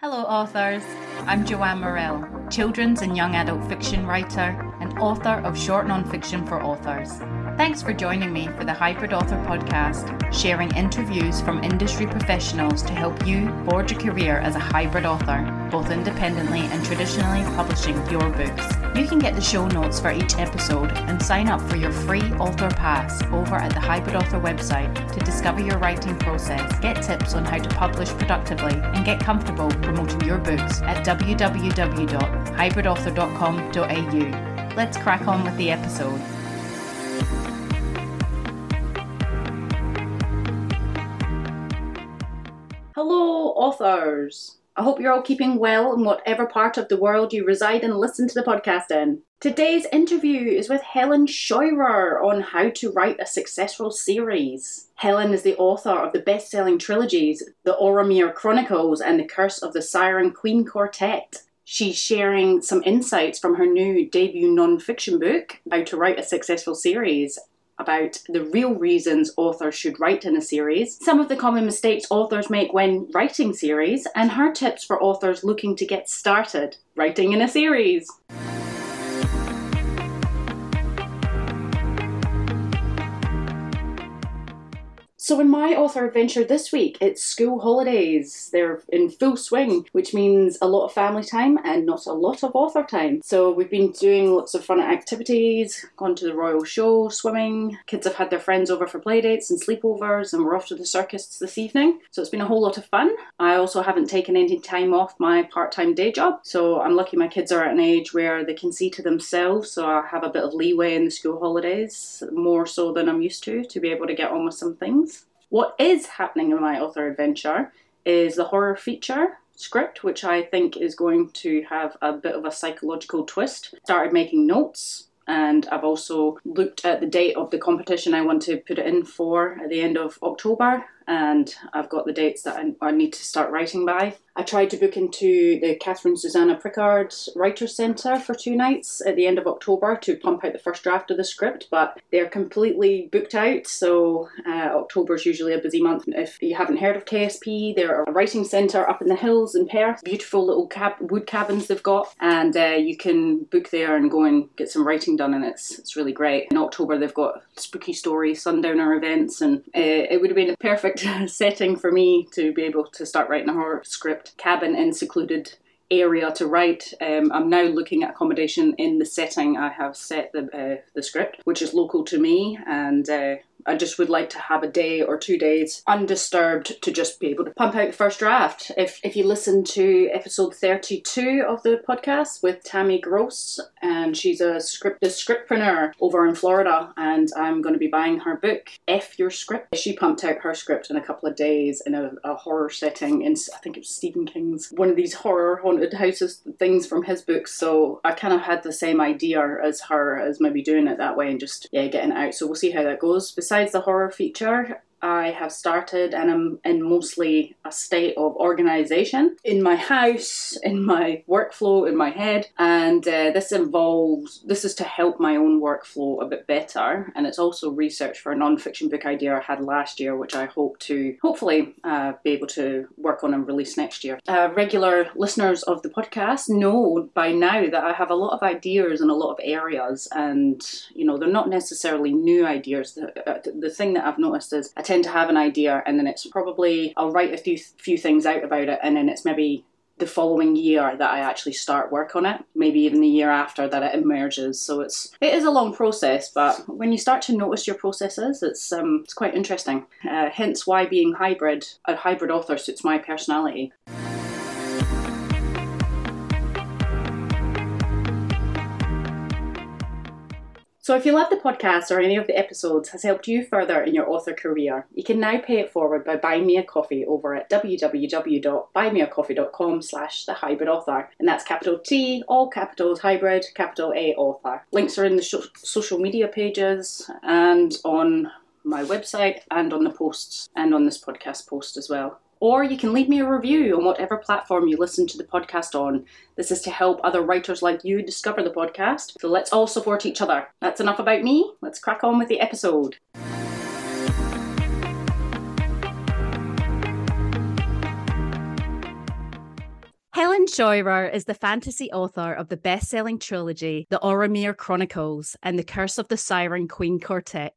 Hello authors, I'm Joanne Morell, children's and young adult fiction writer and author of short non-fiction for authors. Thanks for joining me for the Hybrid Author Podcast, sharing interviews from industry professionals to help you forge a career as a hybrid author, both independently and traditionally publishing your books. You can get the show notes for each episode and sign up for your free author pass over at the Hybrid Author website to discover your writing process, get tips on how to publish productively, and get comfortable promoting your books at www.hybridauthor.com.au. Let's crack on with the episode. Hello, authors. I hope you're all keeping well in whatever part of the world you reside and listen to the podcast in. Today's interview is with Helen Scheurer on How to Write a Successful Series. Helen is the author of the best-selling trilogies, The Oremere Chronicles and The Curse of the Siren Queen Quartet. She's sharing some insights from her new debut non-fiction book, How to Write a Successful Series, about the real reasons authors should write in a series, some of the common mistakes authors make when writing series, and her tips for authors looking to get started writing in a series. So in my author adventure this week, it's school holidays. They're in full swing, which means a lot of family time and not a lot of author time. So we've been doing lots of fun activities, gone to the Royal Show, swimming. Kids have had their friends over for playdates and sleepovers, and we're off to the circus this evening. So it's been a whole lot of fun. I also haven't taken any time off my part-time day job. So I'm lucky my kids are at an age where they can see to themselves. So I have a bit of leeway in the school holidays, more so than I'm used to be able to get on with some things. What is happening in my author adventure is the horror feature script, which I think is going to have a bit of a psychological twist. Started making notes, and I've also looked at the date of the competition I want to put it in for at the end of October, and I've got the dates that I need to start writing by. I tried to book into the Katherine Susannah Prichard Writer's Centre for 2 nights at the end of October to pump out the first draft of the script, but they're completely booked out, so October's usually a busy month. If you haven't heard of KSP, they're a writing centre up in the hills in Perth, beautiful little wood cabins they've got, and you can book there and go and get some writing done, and it's really great. In October they've got spooky story sundowner events, and it would have been a perfect setting for me to be able to start writing a horror script. Cabin in secluded area to write. I'm now looking at accommodation in the setting I have set the script, which is local to me, and I just would like to have a day or 2 days undisturbed to just be able to pump out the first draft. If you listen to episode 32 of the podcast with Tammy Gross, and she's a scriptpreneur over in Florida, and I'm going to be buying her book, F Your Script. She pumped out her script in a couple of days in a horror setting in, I think it was Stephen King's, one of these horror haunted houses, things from his books. So I kind of had the same idea as her, as maybe doing it that way and just getting it out. So we'll see how that goes. Besides the horror feature, I have started and I'm in mostly a state of organisation in my house, in my workflow, in my head, and this is to help my own workflow a bit better, and it's also research for a non-fiction book idea I had last year, which I hope to hopefully be able to work on and release next year. Regular listeners of the podcast know by now that I have a lot of ideas in a lot of areas, and you know they're not necessarily new ideas. The thing that I've noticed is I tend to have an idea, and then it's probably I'll write a few things out about it, and then it's maybe the following year that I actually start work on it, maybe even the year after that it emerges. So it is a long process, but when you start to notice your processes, it's quite interesting. Hence why being a hybrid author suits my personality. So if you love the podcast or any of the episodes has helped you further in your author career, you can now pay it forward by buying me a coffee over at www.buymeacoffee.com/thehybridauthor, and that's capital T, all capitals, hybrid, capital A, author. Links are in the social media pages and on my website and on the posts and on this podcast post as well. Or you can leave me a review on whatever platform you listen to the podcast on. This is to help other writers like you discover the podcast. So let's all support each other. That's enough about me. Let's crack on with the episode. Helen Scheurer is the fantasy author of the best-selling trilogy, The Oremere Chronicles and The Curse of the Siren Queen Quartet.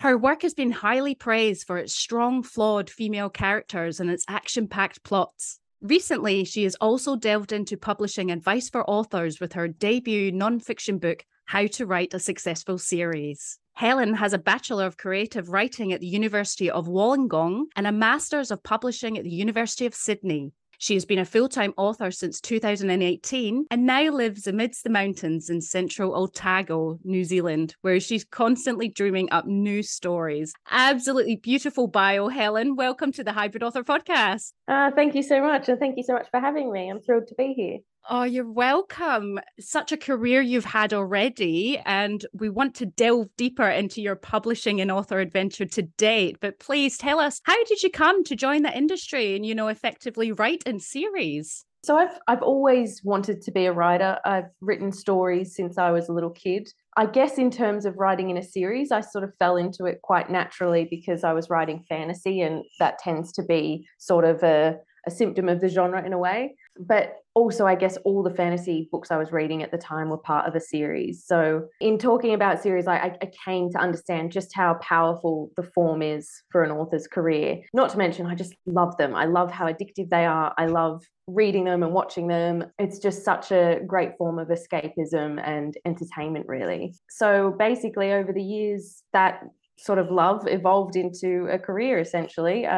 Her work has been highly praised for its strong, flawed female characters and its action-packed plots. Recently, she has also delved into publishing advice for authors with her debut non-fiction book, How to Write a Successful Series. Helen has a Bachelor of Creative Writing at the University of Wollongong and a Master's of Publishing at the University of Sydney. She has been a full-time author since 2018 and now lives amidst the mountains in central Otago, New Zealand, where she's constantly dreaming up new stories. Absolutely beautiful bio, Helen. Welcome to the Hybrid Author Podcast. Thank you so much, and thank you so much for having me. I'm thrilled to be here. Oh, you're welcome. Such a career you've had already, and we want to delve deeper into your publishing and author adventure to date. But please tell us, how did you come to join the industry and, effectively write in series? So I've always wanted to be a writer. I've written stories since I was a little kid. I guess in terms of writing in a series, I sort of fell into it quite naturally because I was writing fantasy, and that tends to be sort of a symptom of the genre in a way. But also, I guess all the fantasy books I was reading at the time were part of a series. So in talking about series, I came to understand just how powerful the form is for an author's career. Not to mention, I just love them. I love how addictive they are. I love reading them and watching them. It's just such a great form of escapism and entertainment, really. So basically, over the years, that sort of love evolved into a career, essentially.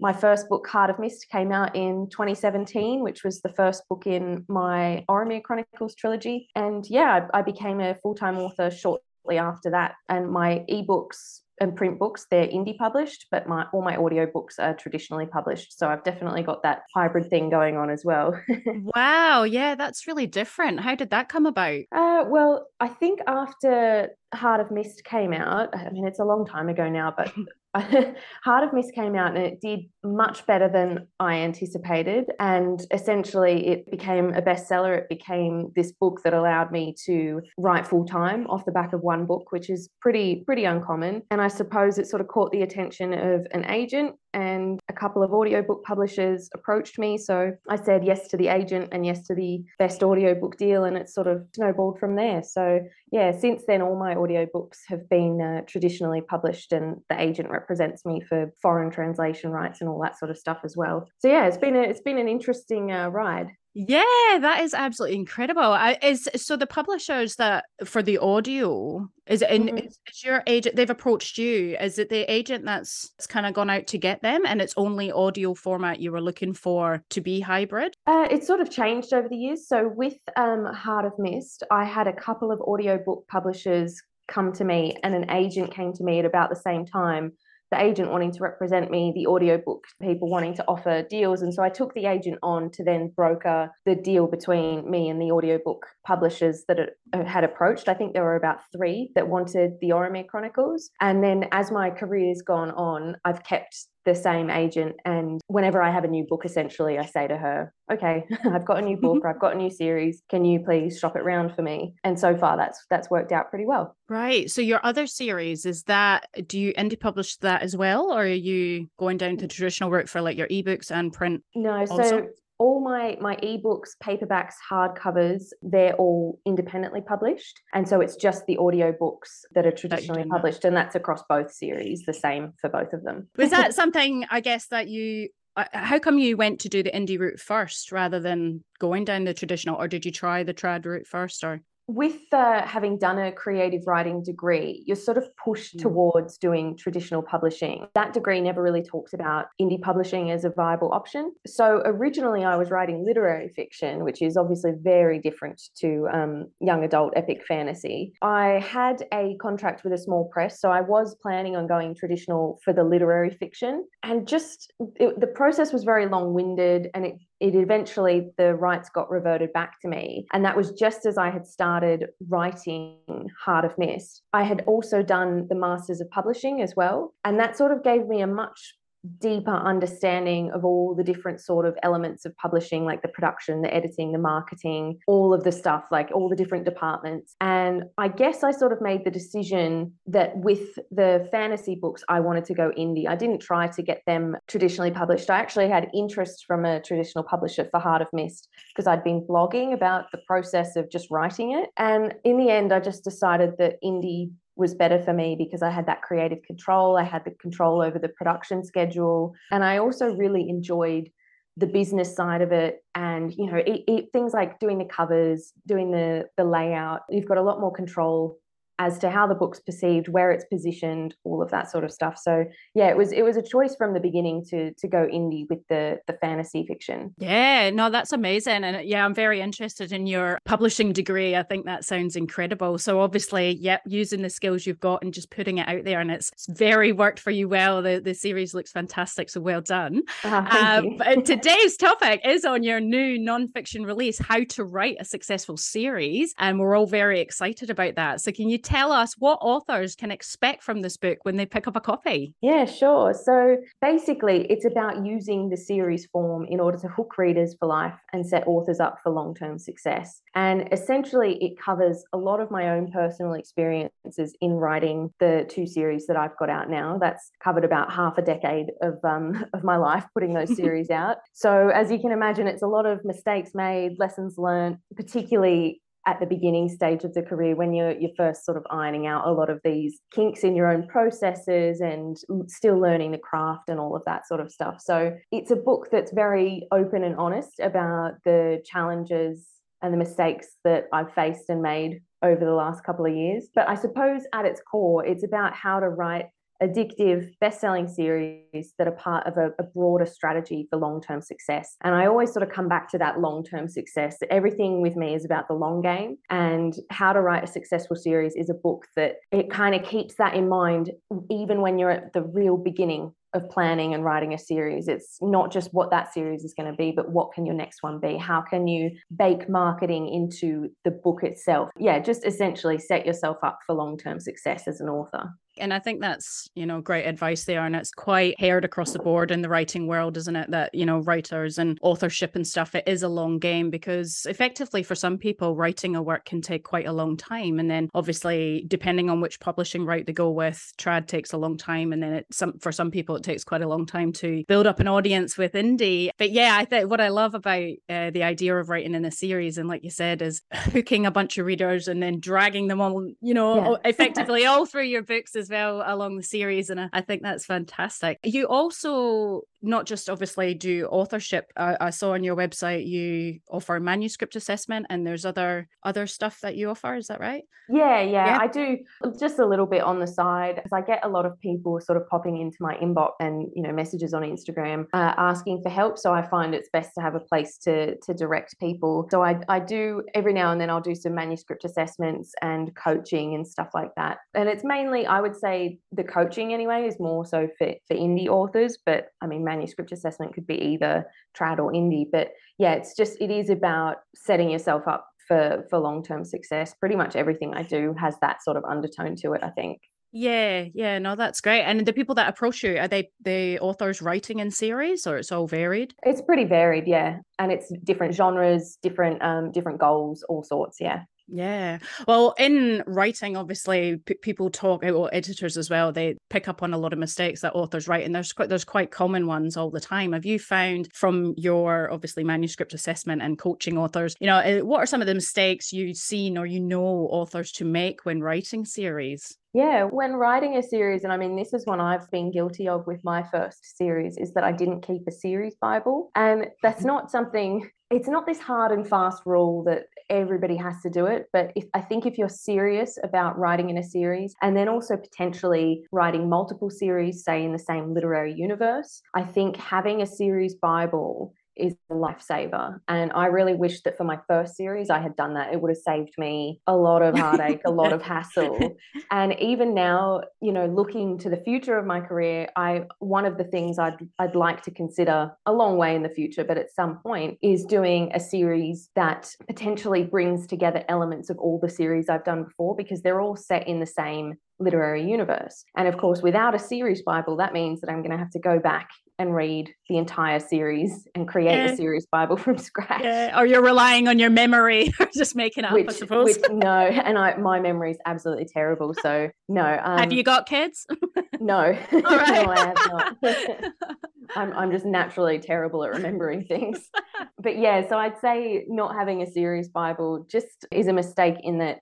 My first book, Heart of Mist, came out in 2017, which was the first book in my Oremere Chronicles trilogy. And yeah, I became a full-time author shortly after that. And my ebooks and print books, they're indie published, but all my audio books are traditionally published. So I've definitely got that hybrid thing going on as well. Wow. Yeah, that's really different. How did that come about? Well, I think after Heart of Mist came out, I mean, it's a long time ago now, but Heart of Mist came out and it did much better than I anticipated. And essentially it became a bestseller. It became this book that allowed me to write full time off the back of one book, which is pretty uncommon. And I suppose it sort of caught the attention of an agent, and a couple of audiobook publishers approached me. So I said yes to the agent and yes to the best audiobook deal, and it sort of snowballed from there. So yeah, since then, all my audiobooks have been traditionally published, and the agent represents me for foreign translation rights and all that sort of stuff as well. So yeah, it's been an interesting ride. Yeah, that is absolutely incredible. So the publishers that for the audio, is it? Mm-hmm. Is your agent? They've approached you. Is it the agent that's kind of gone out to get them, and it's only audio format you were looking for to be hybrid? It's sort of changed over the years. So with Heart of Mist, I had a couple of audiobook publishers come to me, and an agent came to me at about the same time. The agent wanting to represent me, the audiobook people wanting to offer deals. And so I took the agent on to then broker the deal between me and the audiobook publishers that it had approached. I think there were about three that wanted the Oremere Chronicles. And then as my career's gone on, I've kept the same agent. And whenever I have a new book, essentially, I say to her, okay, I've got a new book, or I've got a new series. Can you please shop it round for me? And so far that's worked out pretty well. Right. So your other series, is that, do you indie publish that as well? Or are you going down the traditional route for like your ebooks and print? No. So all my ebooks, paperbacks, hardcovers, they're all independently published. And so it's just the audiobooks that are traditionally published. And that's across both series, the same for both of them. Was that something, I guess, that you, how come you went to do the indie route first rather than going down the traditional, or did you try the trad route first? Or with having done a creative writing degree, you're sort of pushed towards doing traditional publishing. That degree never really talks about indie publishing as a viable option. So originally I was writing literary fiction, which is obviously very different to young adult epic fantasy. I had a contract with a small press, so I was planning on going traditional for the literary fiction. And just the process was very long-winded, and it eventually, the rights got reverted back to me. And that was just as I had started writing Heart of Mist. I had also done the Masters of Publishing as well. And that sort of gave me a much deeper understanding of all the different sort of elements of publishing, like the production, the editing, the marketing, all of the stuff, like all the different departments. And I guess I sort of made the decision that with the fantasy books, I wanted to go indie. I didn't try to get them traditionally published. I actually had interest from a traditional publisher for Heart of Mist because I'd been blogging about the process of just writing it. And in the end, I just decided that indie was better for me because I had that creative control. I had the control over the production schedule. And I also really enjoyed the business side of it. And, you know, things like doing the covers, doing the layout, you've got a lot more control as to how the book's perceived, where it's positioned, all of that sort of stuff. So yeah, it was a choice from the beginning to go indie with the fantasy fiction. Yeah, no, that's amazing. And yeah, I'm very interested in your publishing degree. I think that sounds incredible. So obviously, yep, using the skills you've got and just putting it out there, and it's very worked for you well. The series looks fantastic, so well done. Thank you. But today's topic is on your new nonfiction release, How to Write a Successful Series. And we're all very excited about that. So can you tell us what authors can expect from this book when they pick up a copy? Yeah, sure. So basically, it's about using the series form in order to hook readers for life and set authors up for long-term success. And essentially, it covers a lot of my own personal experiences in writing the two series that I've got out now. That's covered about half a decade of my life putting those series out. So as you can imagine, it's a lot of mistakes made, lessons learned, particularly at the beginning stage of the career when you're first sort of ironing out a lot of these kinks in your own processes and still learning the craft and all of that sort of stuff. So it's a book that's very open and honest about the challenges and the mistakes that I've faced and made over the last couple of years. But I suppose at its core, it's about how to write addictive best-selling series that are part of a broader strategy for long-term success. And I always sort of come back to that long-term success. Everything with me is about the long game, and How to Write a Successful Series is a book that it kind of keeps that in mind even when you're at the real beginning of planning and writing a series. It's not just what that series is going to be, but what can your next one be? How can you bake marketing into the book itself? Yeah, just essentially set yourself up for long-term success as an author. And I think that's, you know, great advice there. And it's quite heard across the board in the writing world, isn't it? That, you know, writers and authorship and stuff, it is a long game, because effectively for some people, writing a work can take quite a long time. And then obviously, depending on which publishing route they go with, trad takes a long time. And then for some people, it takes quite a long time to build up an audience with indie. But yeah, I think what I love about the idea of writing in a series, and like you said, is hooking a bunch of readers and then dragging them on, you know, yeah, effectively all through your books as well along the series. And I think that's fantastic. You also not just obviously do authorship. I saw on your website you offer manuscript assessment, and there's other stuff that you offer, is that right? Yeah. I do just a little bit on the side, because I get a lot of people sort of popping into my inbox and, you know, messages on Instagram asking for help. So I find it's best to have a place to direct people. So I do every now and then I'll do some manuscript assessments and coaching and stuff like that. And it's mainly, I would say the coaching anyway is more so for indie authors, but I mean, manuscript assessment could be either trad or indie, but yeah, it is about setting yourself up for long-term success. Pretty much everything I do has that sort of undertone to it, I think. Yeah, no, that's great. And the people that approach you, are they the authors writing in series, or it's all varied? It's pretty varied, yeah. And it's different genres, different goals, all sorts, yeah. Yeah. Well, in writing, obviously, people talk, or editors as well, they pick up on a lot of mistakes that authors write, and there's quite common ones all the time. Have you found from your, obviously, manuscript assessment and coaching authors, you know, what are some of the mistakes you've seen or you know authors to make when writing series? Yeah, when writing a series, and I mean, this is one I've been guilty of with my first series, is that I didn't keep a series Bible. And that's not something, it's not this hard and fast rule that everybody has to do it. But I think if you're serious about writing in a series, and then also potentially writing multiple series, say in the same literary universe, I think having a series Bible is a lifesaver. And I really wish that for my first series I had done that. It would have saved me a lot of heartache, a lot of hassle. And even now, you know, looking to the future of my career, one of the things I'd like to consider a long way in the future, but at some point, is doing a series that potentially brings together elements of all the series I've done before, because they're all set in the same literary universe. And of course, without a series Bible, that means that I'm going to have to go back and read the entire series and create a series Bible from scratch. Yeah. Or you're relying on your memory or just making up, I suppose. My memory is absolutely terrible. So no. Have you got kids? No. All right. No, I have not. I'm just naturally terrible at remembering things. But yeah, so I'd say not having a series Bible just is a mistake, in that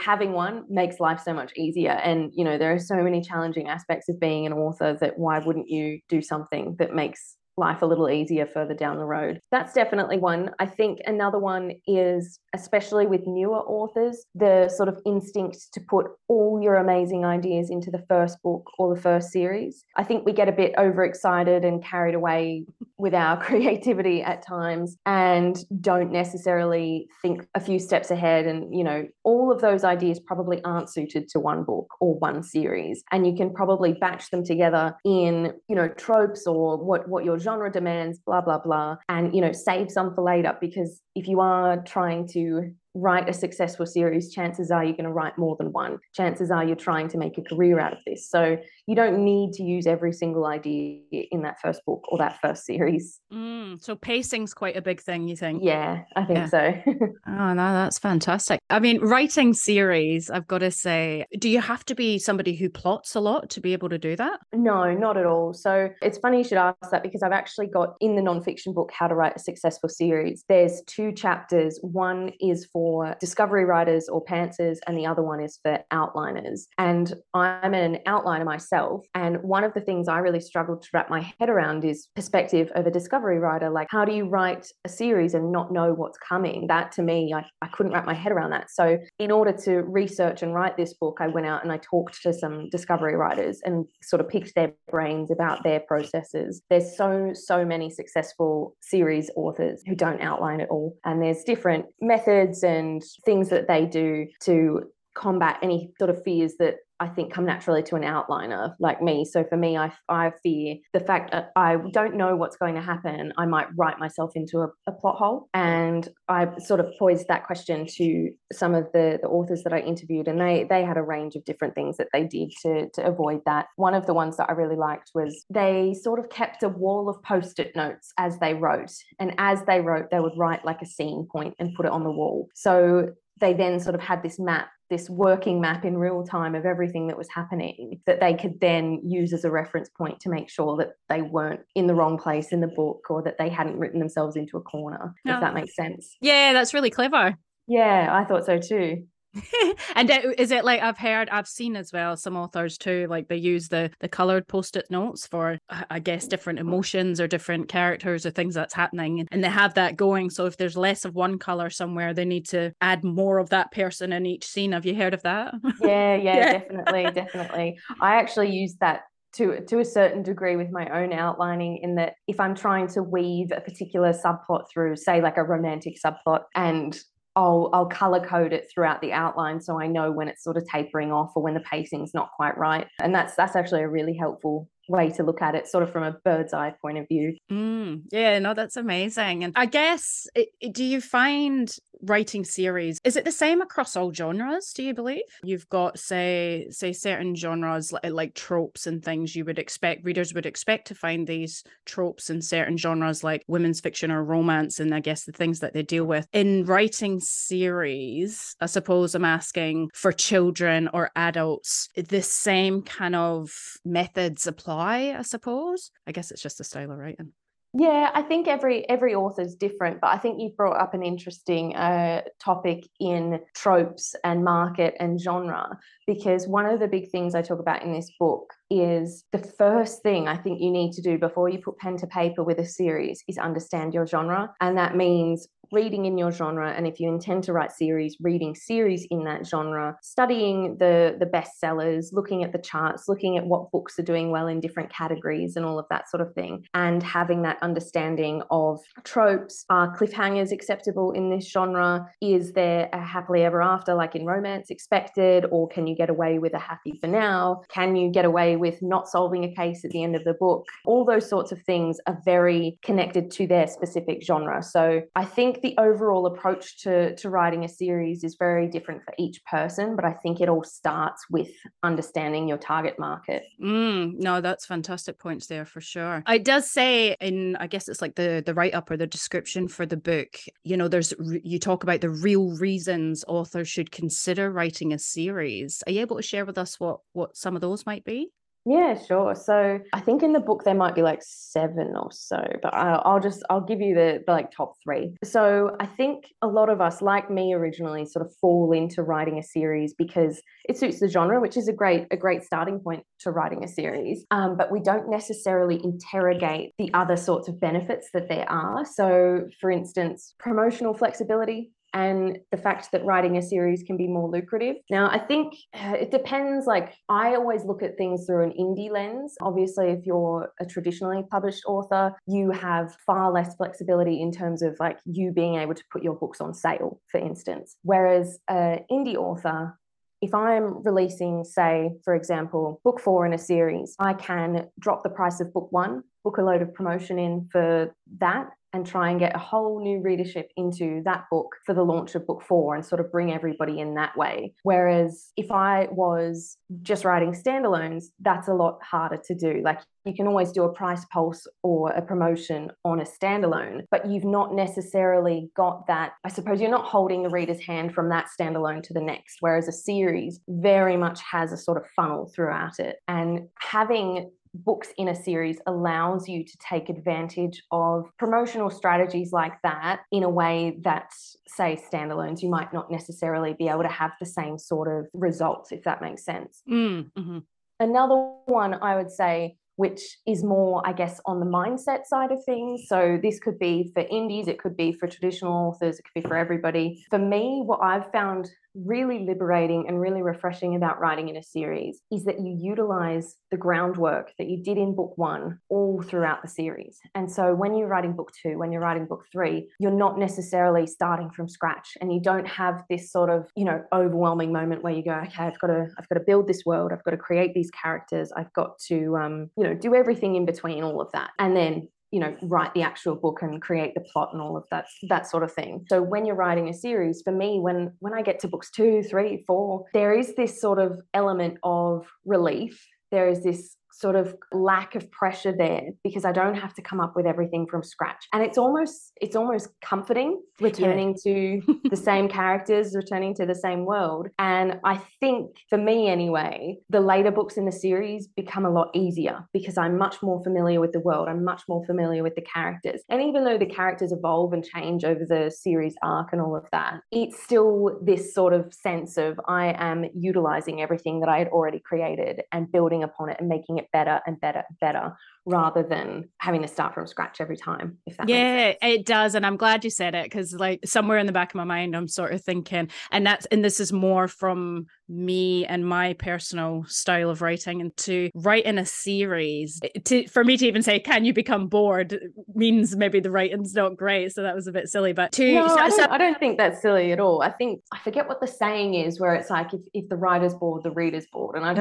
having one makes life so much easier. And, you know, there are so many challenging aspects of being an author that why wouldn't you do something that makes life a little easier further down the road? That's definitely one. I think another one is, especially with newer authors, the sort of instinct to put all your amazing ideas into the first book or the first series. I think we get a bit overexcited and carried away with our creativity at times and don't necessarily think a few steps ahead. And, you know, all of those ideas probably aren't suited to one book or one series. And you can probably batch them together in, you know, tropes or what your genre demands, blah, blah, blah, and, you know, save some for later, because if you are trying to write a successful series, chances are you're going to write more than one. Chances are you're trying to make a career out of this. So you don't need to use every single idea in that first book or that first series. So pacing's quite a big thing, you think? Yeah, I think so. Oh, no, that's fantastic. I mean, writing series, I've got to say, do you have to be somebody who plots a lot to be able to do that? No, not at all. So it's funny you should ask that, because I've actually got in the nonfiction book, How to Write a Successful Series, there's two chapters. One is for discovery writers or pantsers, and the other one is for outliners. And I'm an outliner myself, and one of the things I really struggled to wrap my head around is perspective of a discovery writer. Like, how do you write a series and not know what's coming? That, to me, I couldn't wrap my head around that. So in order to research and write this book, I went out and I talked to some discovery writers and sort of picked their brains about their processes. There's so many successful series authors who don't outline at all, and there's different methods and things that they do to combat any sort of fears that I think come naturally to an outliner like me. So for me, I fear the fact that I don't know what's going to happen. I might write myself into a plot hole. And I sort of posed that question to some of the authors that I interviewed, and they had a range of different things that they did to avoid that. One of the ones that I really liked was they sort of kept a wall of post-it notes as they wrote. And as they wrote, they would write like a scene point and put it on the wall. So they then sort of had this map, this working map in real time of everything that was happening, that they could then use as a reference point to make sure that they weren't in the wrong place in the book, or that they hadn't written themselves into a corner, if that makes sense. Yeah, that's really clever. Yeah, I thought so too. And is it like, I've seen as well some authors too, like they use the coloured post-it notes for, I guess, different emotions or different characters or things that's happening, and they have that going, so if there's less of one colour somewhere, they need to add more of that person in each scene. Have you heard of that? Yeah. definitely. I actually use that to a certain degree with my own outlining, in that if I'm trying to weave a particular subplot through, say like a romantic subplot, and I'll color code it throughout the outline so I know when it's sort of tapering off or when the pacing's not quite right. And that's actually a really helpful way to look at it, sort of from a bird's eye point of view. Yeah, no, that's amazing. And I guess, do you find writing series, is it the same across all genres, do you believe? You've got, say certain genres like tropes and things you would expect, readers would expect to find these tropes in certain genres like women's fiction or romance, and I guess the things that they deal with. In writing series, I suppose I'm asking for children or adults, the same kind of methods apply, I suppose. I guess it's just a style of writing. Yeah, I think every author's different, but I think you brought up an interesting topic in tropes and market and genre, because one of the big things I talk about in this book is the first thing I think you need to do before you put pen to paper with a series is understand your genre. And that means reading in your genre, and if you intend to write series, reading series in that genre, studying the bestsellers, looking at the charts, looking at what books are doing well in different categories and all of that sort of thing, and having that understanding of tropes. Are cliffhangers acceptable in this genre? Is there a happily ever after, like in romance, expected, or can you get away with a happy for now? Can you get away with not solving a case at the end of the book? All those sorts of things are very connected to their specific genre. So I think the overall approach to writing a series is very different for each person, but I think it all starts with understanding your target market. No, that's fantastic points there for sure. It does say in, I guess it's like the write-up or the description for the book, you know, you talk about the real reasons authors should consider writing a series. Are you able to share with us what some of those might be? Yeah, sure. So I think in the book there might be like seven or so, but I'll give you the like top three. So I think a lot of us, like me originally, sort of fall into writing a series because it suits the genre, which is a great starting point to writing a series. But we don't necessarily interrogate the other sorts of benefits that there are. So for instance, promotional flexibility, and the fact that writing a series can be more lucrative. Now, I think it depends. Like, I always look at things through an indie lens. Obviously, if you're a traditionally published author, you have far less flexibility in terms of like you being able to put your books on sale, for instance. Whereas an indie author, if I'm releasing, say, for example, book 4 in a series, I can drop the price of book 1, book a load of promotion in for that, and try and get a whole new readership into that book for the launch of book 4 and sort of bring everybody in that way. Whereas if I was just writing standalones, that's a lot harder to do. Like, you can always do a price pulse or a promotion on a standalone, but you've not necessarily got that, I suppose you're not holding the reader's hand from that standalone to the next, whereas a series very much has a sort of funnel throughout it. And having books in a series allows you to take advantage of promotional strategies like that in a way that, say, standalones, you might not necessarily be able to have the same sort of results, if that makes sense. Mm-hmm. Another one I would say, which is more, I guess, on the mindset side of things. So this could be for indies, it could be for traditional authors, it could be for everybody. For me, what I've found really liberating and really refreshing about writing in a series is that you utilize the groundwork that you did in book 1 all throughout the series. And so when you're writing book 2, when you're writing book 3, you're not necessarily starting from scratch, and you don't have this sort of, you know, overwhelming moment where you go, okay, I've got to build this world, I've got to create these characters, I've got to you know, do everything in between all of that, and then, you know, write the actual book and create the plot and all of that sort of thing. So when you're writing a series, for me, when I get to books 2, 3, 4, there is this sort of element of relief. There is this sort of lack of pressure there because I don't have to come up with everything from scratch. And it's almost comforting returning to the same characters, returning to the same world. And I think, for me anyway, the later books in the series become a lot easier because I'm much more familiar with the world. I'm much more familiar with the characters. And even though the characters evolve and change over the series arc and all of that, it's still this sort of sense of I am utilizing everything that I had already created and building upon it and making it better and better and better, rather than having to start from scratch every time, if that makes sense. Yeah, it does. And I'm glad you said it, because like somewhere in the back of my mind, I'm sort of thinking, and this is more from me and my personal style of writing, and to write in a series, for me to even say, can you become bored, means maybe the writing's not great. So that was a bit silly, but I don't think that's silly at all. I think, I forget what the saying is, where it's like, if the writer's bored, the reader's bored. And I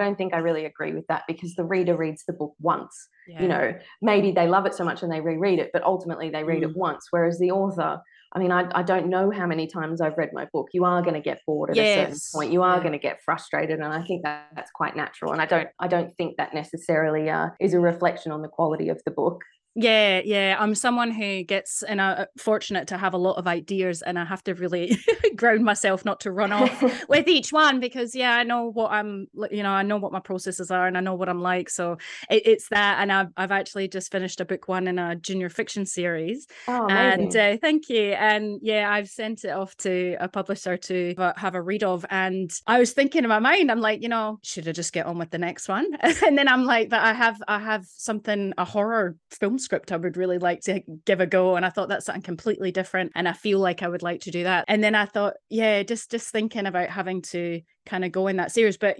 don't think I really agree with that, because the reader reads the book once. You know, maybe they love it so much and they reread it, but ultimately they read it once. Whereas the author, I mean, I don't know how many times I've read my book. You are going to get bored at a certain point. You are going to get frustrated, and I think that's quite natural. And I don't think that necessarily is a reflection on the quality of the book. Yeah. I'm someone who gets, and I'm fortunate to have a lot of ideas, and I have to really ground myself not to run off with each one, because I know what I'm, I know what my processes are, and I know what I'm like. So it's that. And I've actually just finished a book one in a junior fiction series. Oh, amazing. And thank you. And I've sent it off to a publisher to have a read of. And I was thinking in my mind, I'm like, should I just get on with the next one? And then I'm like, but I have something, a horror film script I would really like to give a go, and I thought that's something completely different, and I feel like I would like to do that. And then I thought, just thinking about having to kind of go in that series, but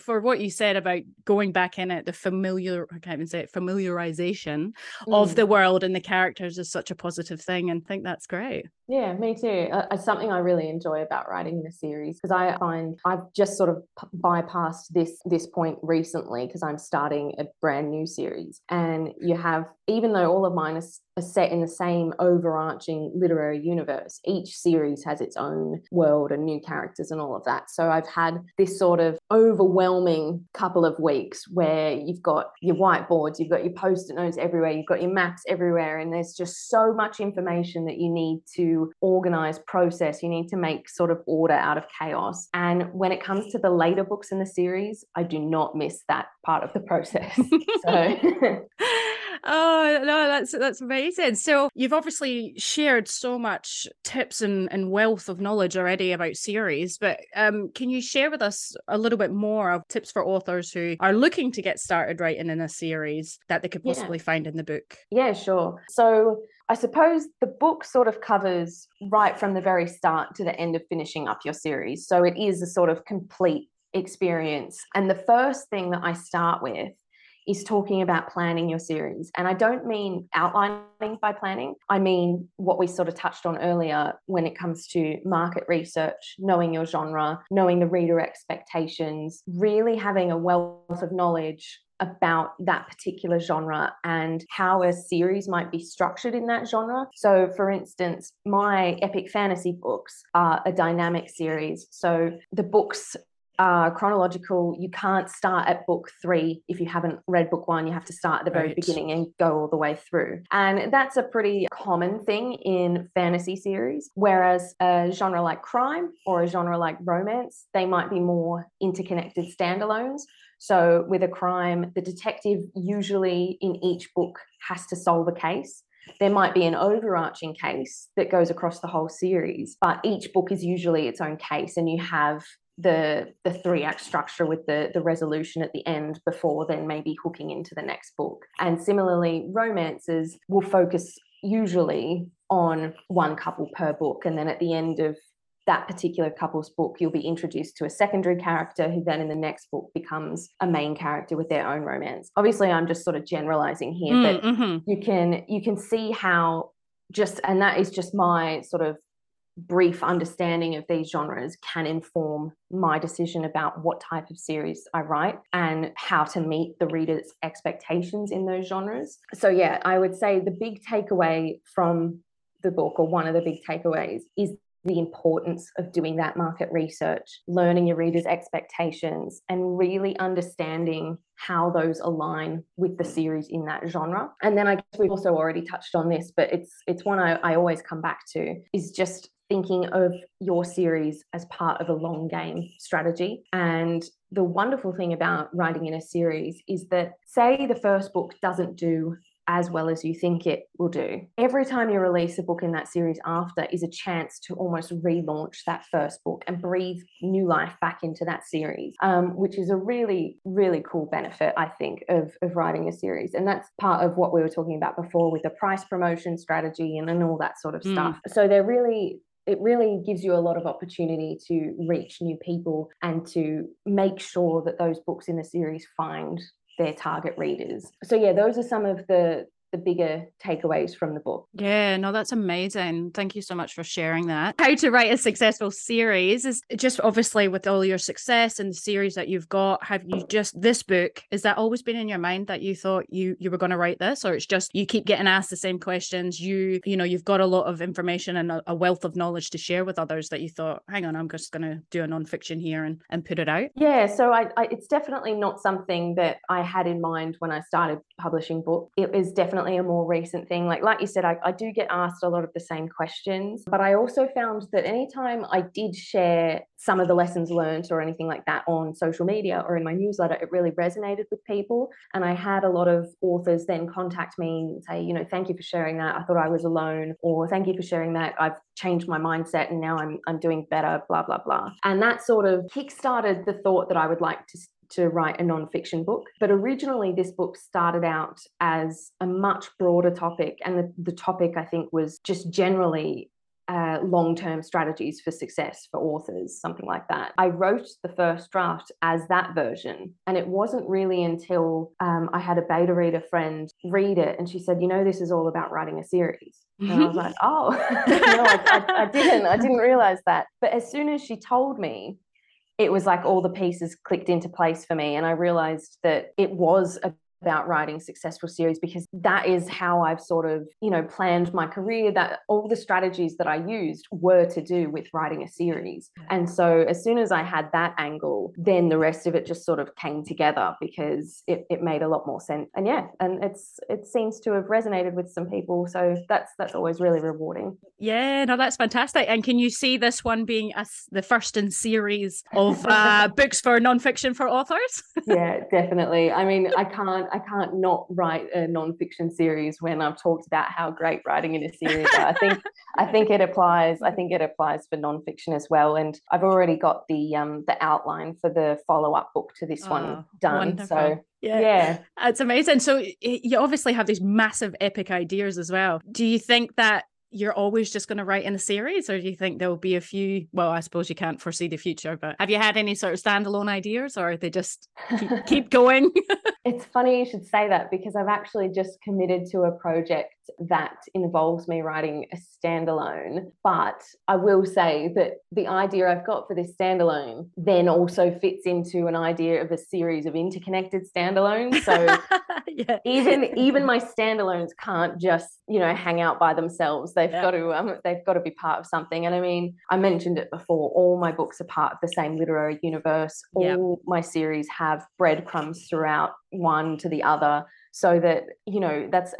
for what you said about going back in at the familiarization of the world and the characters is such a positive thing, and I think that's great. Yeah, me too. It's something I really enjoy about writing the series, because I find I've just sort of bypassed this point recently, because I'm starting a brand new series, and you have, even though all of mine are set in the same overarching literary universe, each series has its own world and new characters and all of that. So I've had this sort of overwhelming couple of weeks where you've got your whiteboards, you've got your post-it notes everywhere, you've got your maps everywhere, and there's just so much information that you need to organize, process, you need to make sort of order out of chaos. And when it comes to the later books in the series, I do not miss that part of the process. So oh, no, that's amazing. So you've obviously shared so much tips and wealth of knowledge already about series, but can you share with us a little bit more of tips for authors who are looking to get started writing in a series that they could possibly find in the book? Yeah, sure. So I suppose the book sort of covers right from the very start to the end of finishing up your series. So it is a sort of complete experience. And the first thing that I start with is talking about planning your series. And I don't mean outlining by planning. I mean what we sort of touched on earlier when it comes to market research, knowing your genre, knowing the reader expectations, really having a wealth of knowledge about that particular genre and how a series might be structured in that genre. So, for instance, my epic fantasy books are a dynamic series. So the books are chronological. You can't start at book 3 if you haven't read book 1. You have to start at the very beginning and go all the way through. And that's a pretty common thing in fantasy series, whereas a genre like crime or a genre like romance, they might be more interconnected standalones. So with a crime, the detective usually in each book has to solve a case. There might be an overarching case that goes across the whole series, but each book is usually its own case, and you have the 3-act structure with the resolution at the end before then maybe hooking into the next book. And similarly, romances will focus usually on one couple per book, and then at the end of that particular couple's book, you'll be introduced to a secondary character who then in the next book becomes a main character with their own romance. Obviously, I'm just sort of generalizing here, but you can see how just, and that is just my sort of brief understanding of these genres can inform my decision about what type of series I write and how to meet the reader's expectations in those genres. So I would say the big takeaway from the book, or one of the big takeaways, is the importance of doing that market research, learning your reader's expectations, and really understanding how those align with the series in that genre. And then I guess we've also already touched on this, but it's one I always come back to, is just thinking of your series as part of a long game strategy. And the wonderful thing about writing in a series is that, say the first book doesn't do as well as you think it will do, every time you release a book in that series after is a chance to almost relaunch that first book and breathe new life back into that series, which is a really, really cool benefit, I think, of writing a series. And that's part of what we were talking about before with the price promotion strategy and all that sort of stuff. So it really gives you a lot of opportunity to reach new people and to make sure that those books in the series find their target readers. So those are some of the bigger takeaways from the book. Yeah, no, that's amazing. Thank you so much for sharing that. How to Write a Successful Series is just, obviously, with all your success and the series that you've got, have you just, this book, is that always been in your mind that you thought you were going to write this, or it's just you keep getting asked the same questions, you've got a lot of information and a wealth of knowledge to share with others that you thought, hang on, I'm just going to do a nonfiction here and put it out? Yeah, so it's definitely not something that I had in mind when I started publishing books. It was definitely definitely a more recent thing. Like you said, I do get asked a lot of the same questions, but I also found that anytime I did share some of the lessons learned or anything like that on social media or in my newsletter, it really resonated with people. And I had a lot of authors then contact me and say, you know, thank you for sharing that. I thought I was alone, or thank you for sharing that. I've changed my mindset and now I'm doing better, blah, blah, blah. And that sort of kickstarted the thought that I would like to write a nonfiction book. But originally this book started out as a much broader topic. And the topic, I think, was just generally long-term strategies for success for authors, something like that. I wrote the first draft as that version. And it wasn't really until I had a beta reader friend read it and she said, you know, this is all about writing a series. And I was like, oh, no, I didn't realize that. But as soon as she told me, it was like all the pieces clicked into place for me. And I realized that it was about writing successful series, because that is how I've sort of, you know, planned my career, that all the strategies that I used were to do with writing a series. And so as soon as I had that angle, then the rest of it just sort of came together because it made a lot more sense. And yeah, and it seems to have resonated with some people. So that's always really rewarding. Yeah, no, that's fantastic. And can you see this one being the first in series of books for nonfiction for authors? Yeah, definitely. I mean, I can't not write a nonfiction series when I've talked about how great writing in a series is. I think it applies. I think it applies for nonfiction as well. And I've already got the outline for the follow-up book to this one done. Wonderful. So yeah, it's amazing. So you obviously have these massive epic ideas as well. Do you think that you're always just going to write in a series, or do you think there'll be a few? Well, I suppose you can't foresee the future, but have you had any sort of standalone ideas, or are they just keep going? It's funny you should say that, because I've actually just committed to a project that involves me writing a standalone, but I will say that the idea I've got for this standalone then also fits into an idea of a series of interconnected standalones. So yeah. even my standalones can't just, you know, hang out by themselves. They've got to be part of something. And I mean, I mentioned it before, all my books are part of the same literary universe. All my series have breadcrumbs throughout one to the other. So that, you know, that's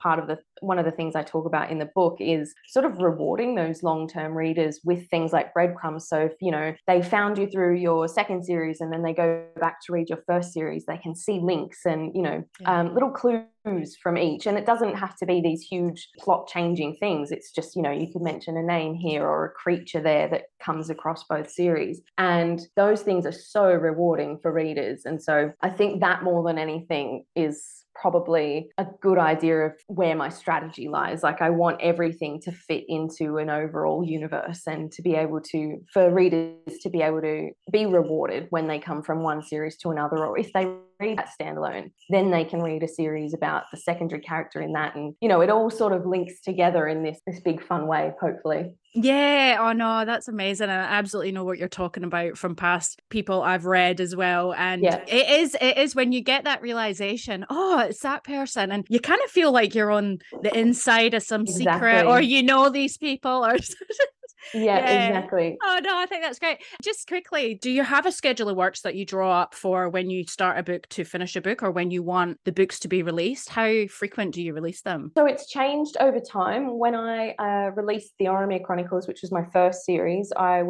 part of one of the things I talk about in the book is sort of rewarding those long-term readers with things like breadcrumbs. So if, you know, they found you through your second series and then they go back to read your first series, they can see links and, you know, little clues from each. And it doesn't have to be these huge plot changing things. It's just, you know, you could mention a name here or a creature there that comes across both series. And those things are so rewarding for readers. And so I think that more than anything is probably a good idea of where my strategy lies. Like, I want everything to fit into an overall universe and to be able to, for readers to be able to be rewarded when they come from one series to another, or if they read that standalone, then they can read a series about the secondary character in that. And, you know, it all sort of links together in this big fun way, hopefully. Yeah. Oh no, that's amazing. And I absolutely know what you're talking about from past people I've read as well. And it is when you get that realization, oh, it's that person. And you kind of feel like you're on the inside of some secret, or you know these people or Yeah, exactly. Oh no, I think that's great. Just quickly, do you have a schedule of works that you draw up for when you start a book to finish a book, or when you want the books to be released? How frequent do you release them? So it's changed over time. When I released The Oremere Chronicles, which was my first series, I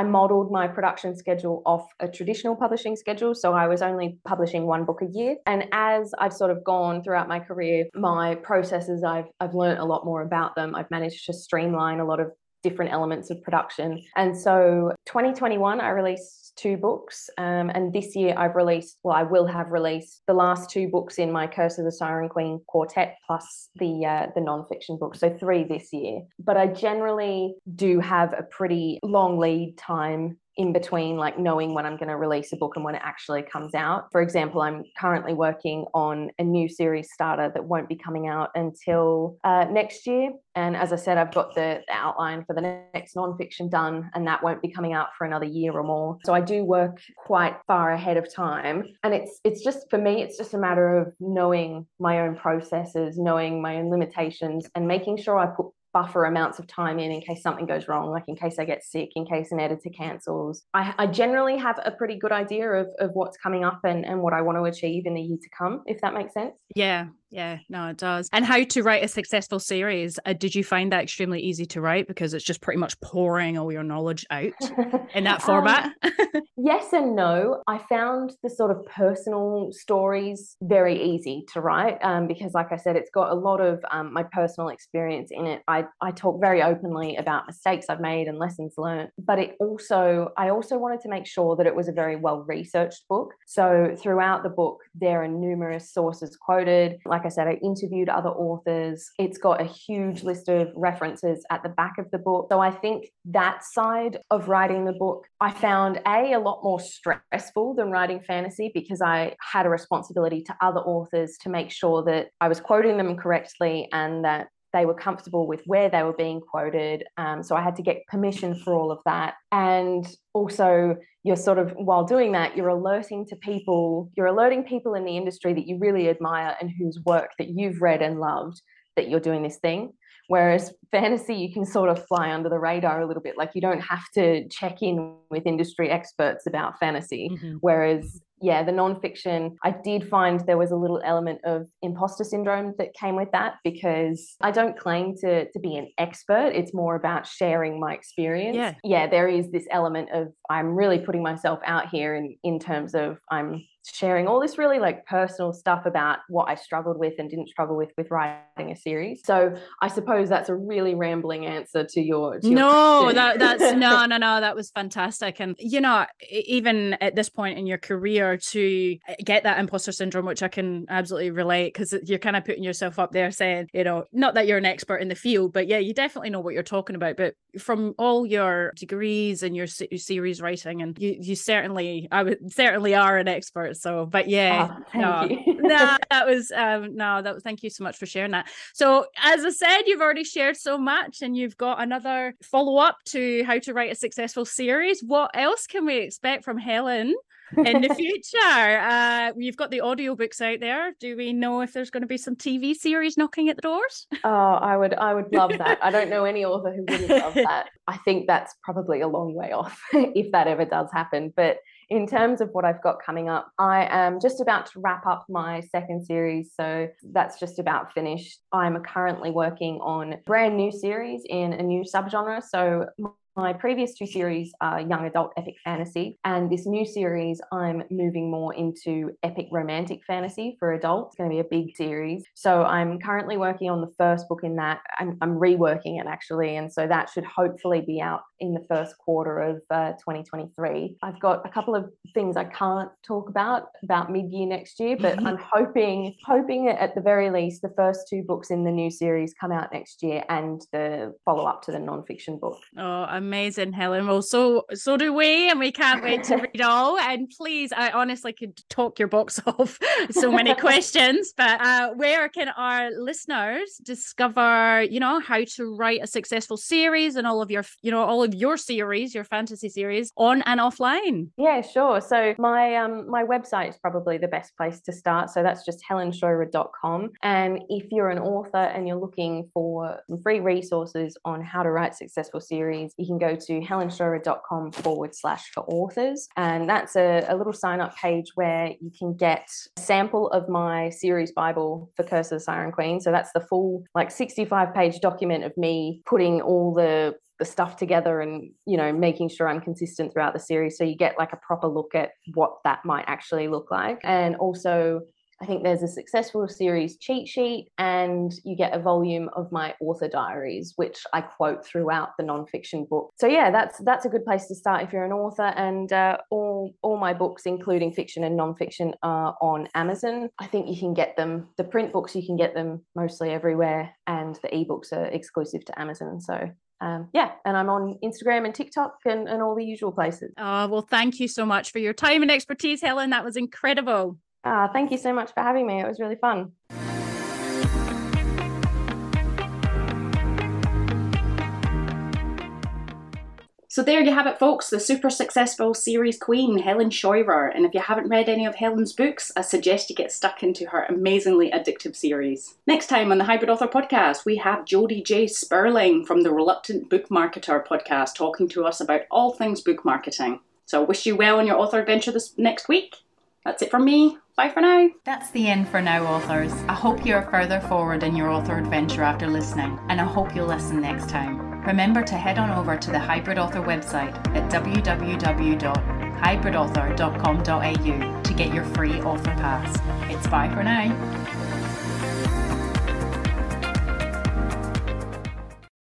modelled my production schedule off a traditional publishing schedule. So I was only publishing one book a year. And as I've sort of gone throughout my career, my processes, I've learned a lot more about them. I've managed to streamline a lot of different elements of production. And so 2021, I released 2 books. And this year I will have released the last 2 books in my Curse of the Siren Queen Quartet, plus the nonfiction book. So 3 this year. But I generally do have a pretty long lead time in between, like knowing when I'm going to release a book and when it actually comes out. For example, I'm currently working on a new series starter that won't be coming out until next year. And as I said, I've got the outline for the next nonfiction done, and that won't be coming out for another year or more. So I do work quite far ahead of time. And it's just, for me, it's just a matter of knowing my own processes, knowing my own limitations, and making sure I put buffer amounts of time in case something goes wrong, like in case I get sick, in case an editor cancels. I generally have a pretty good idea of what's coming up and what I want to achieve in the year to come, if that makes sense. Yeah. Yeah, no, it does. And How to Write a Successful Series, did you find that extremely easy to write? Because it's just pretty much pouring all your knowledge out in that format. Yes and no. I found the sort of personal stories very easy to write because, like I said, it's got a lot of my personal experience in it. I talk very openly about mistakes I've made and lessons learned, but I also wanted to make sure that it was a very well-researched book. So throughout the book, there are numerous sources quoted. Like I said, I interviewed other authors. It's got a huge list of references at the back of the book. So I think that side of writing the book, I found a lot more stressful than writing fantasy because I had a responsibility to other authors to make sure that I was quoting them correctly and that they were comfortable with where they were being quoted. So I had to get permission for all of that. And also, you're sort of, while doing that, you're alerting people in the industry that you really admire and whose work that you've read and loved, that you're doing this thing. Whereas fantasy, you can sort of fly under the radar a little bit. Like, you don't have to check in with industry experts about fantasy. Mm-hmm. Whereas, yeah, the nonfiction, I did find there was a little element of imposter syndrome that came with that because I don't claim to be an expert. It's more about sharing my experience. Yeah, there is this element of I'm really putting myself out here in terms of I'm sharing all this really like personal stuff about what I struggled with and didn't struggle with writing a series. So I suppose that's a really rambling answer to your No, that's no, that was fantastic. And you know, even at this point in your career, to get that imposter syndrome, which I can absolutely relate, because you're kind of putting yourself up there saying, you know, not that you're an expert in the field, but yeah, you definitely know what you're talking about. But from all your degrees and your series writing, and you certainly are an expert. So, but yeah, thank you so much for sharing that. So as I said, you've already shared so much and you've got another follow-up to How to Write a Successful Series. What else can we expect from Helen in the future? You've got the audiobooks out there. Do we know if there's going to be some TV series knocking at the doors? Oh, I would love that. I don't know any author who wouldn't love that. I think that's probably a long way off if that ever does happen. But in terms of what I've got coming up, I am just about to wrap up my second series. So that's just about finished. I'm currently working on a brand new series in a new subgenre. So my previous two series are young adult epic fantasy, and this new series I'm moving more into epic romantic fantasy for adults. It's going to be a big series. So I'm currently working on the first book in that. I'm reworking it actually, and so that should hopefully be out in the first quarter of 2023. I've got a couple of things I can't talk about mid-year next year, but I'm hoping that at the very least the first two books in the new series come out next year and the follow-up to the non-fiction book. Oh, amazing, Helen. Well, so do we, and we can't wait to read all. And please, I honestly could talk your box off so many questions, but where can our listeners discover, you know, How to Write a Successful Series and all of your, you know, your fantasy series on and offline? Yeah, sure. So my website is probably the best place to start. So that's just helenscheurer.com. And if you're an author and you're looking for some free resources on how to write successful series, you can go to helenscheurer.com/for authors. And that's a little sign-up page where you can get a sample of my series Bible, The Curse of the Siren Queen. So that's the full, like, 65-page document of me putting all the stuff together and, you know, making sure I'm consistent throughout the series. So you get, like, a proper look at what that might actually look like. And also, I think there's a successful series cheat sheet, and you get a volume of my author diaries, which I quote throughout the nonfiction book. So yeah, that's a good place to start if you're an author. And all my books, including fiction and nonfiction, are on Amazon. I think you can get them. The print books, you can get them mostly everywhere, and the ebooks are exclusive to Amazon. So. And I'm on Instagram and TikTok and all the usual places. Well, thank you so much for your time and expertise, Helen. That was incredible. Thank you so much for having me. It was really fun. So there you have it, folks, the super successful series queen, Helen Scheurer. And if you haven't read any of Helen's books, I suggest you get stuck into her amazingly addictive series. Next time on the Hybrid Author Podcast, we have Jodie J. Sperling from the Reluctant Book Marketer podcast talking to us about all things book marketing. So I wish you well on your author adventure this next week. That's it from me. Bye for now. That's the end for now, authors. I hope you're further forward in your author adventure after listening, and I hope you'll listen next time. Remember to head on over to the Hybrid Author website at www.hybridauthor.com.au to get your free author pass. It's bye for now.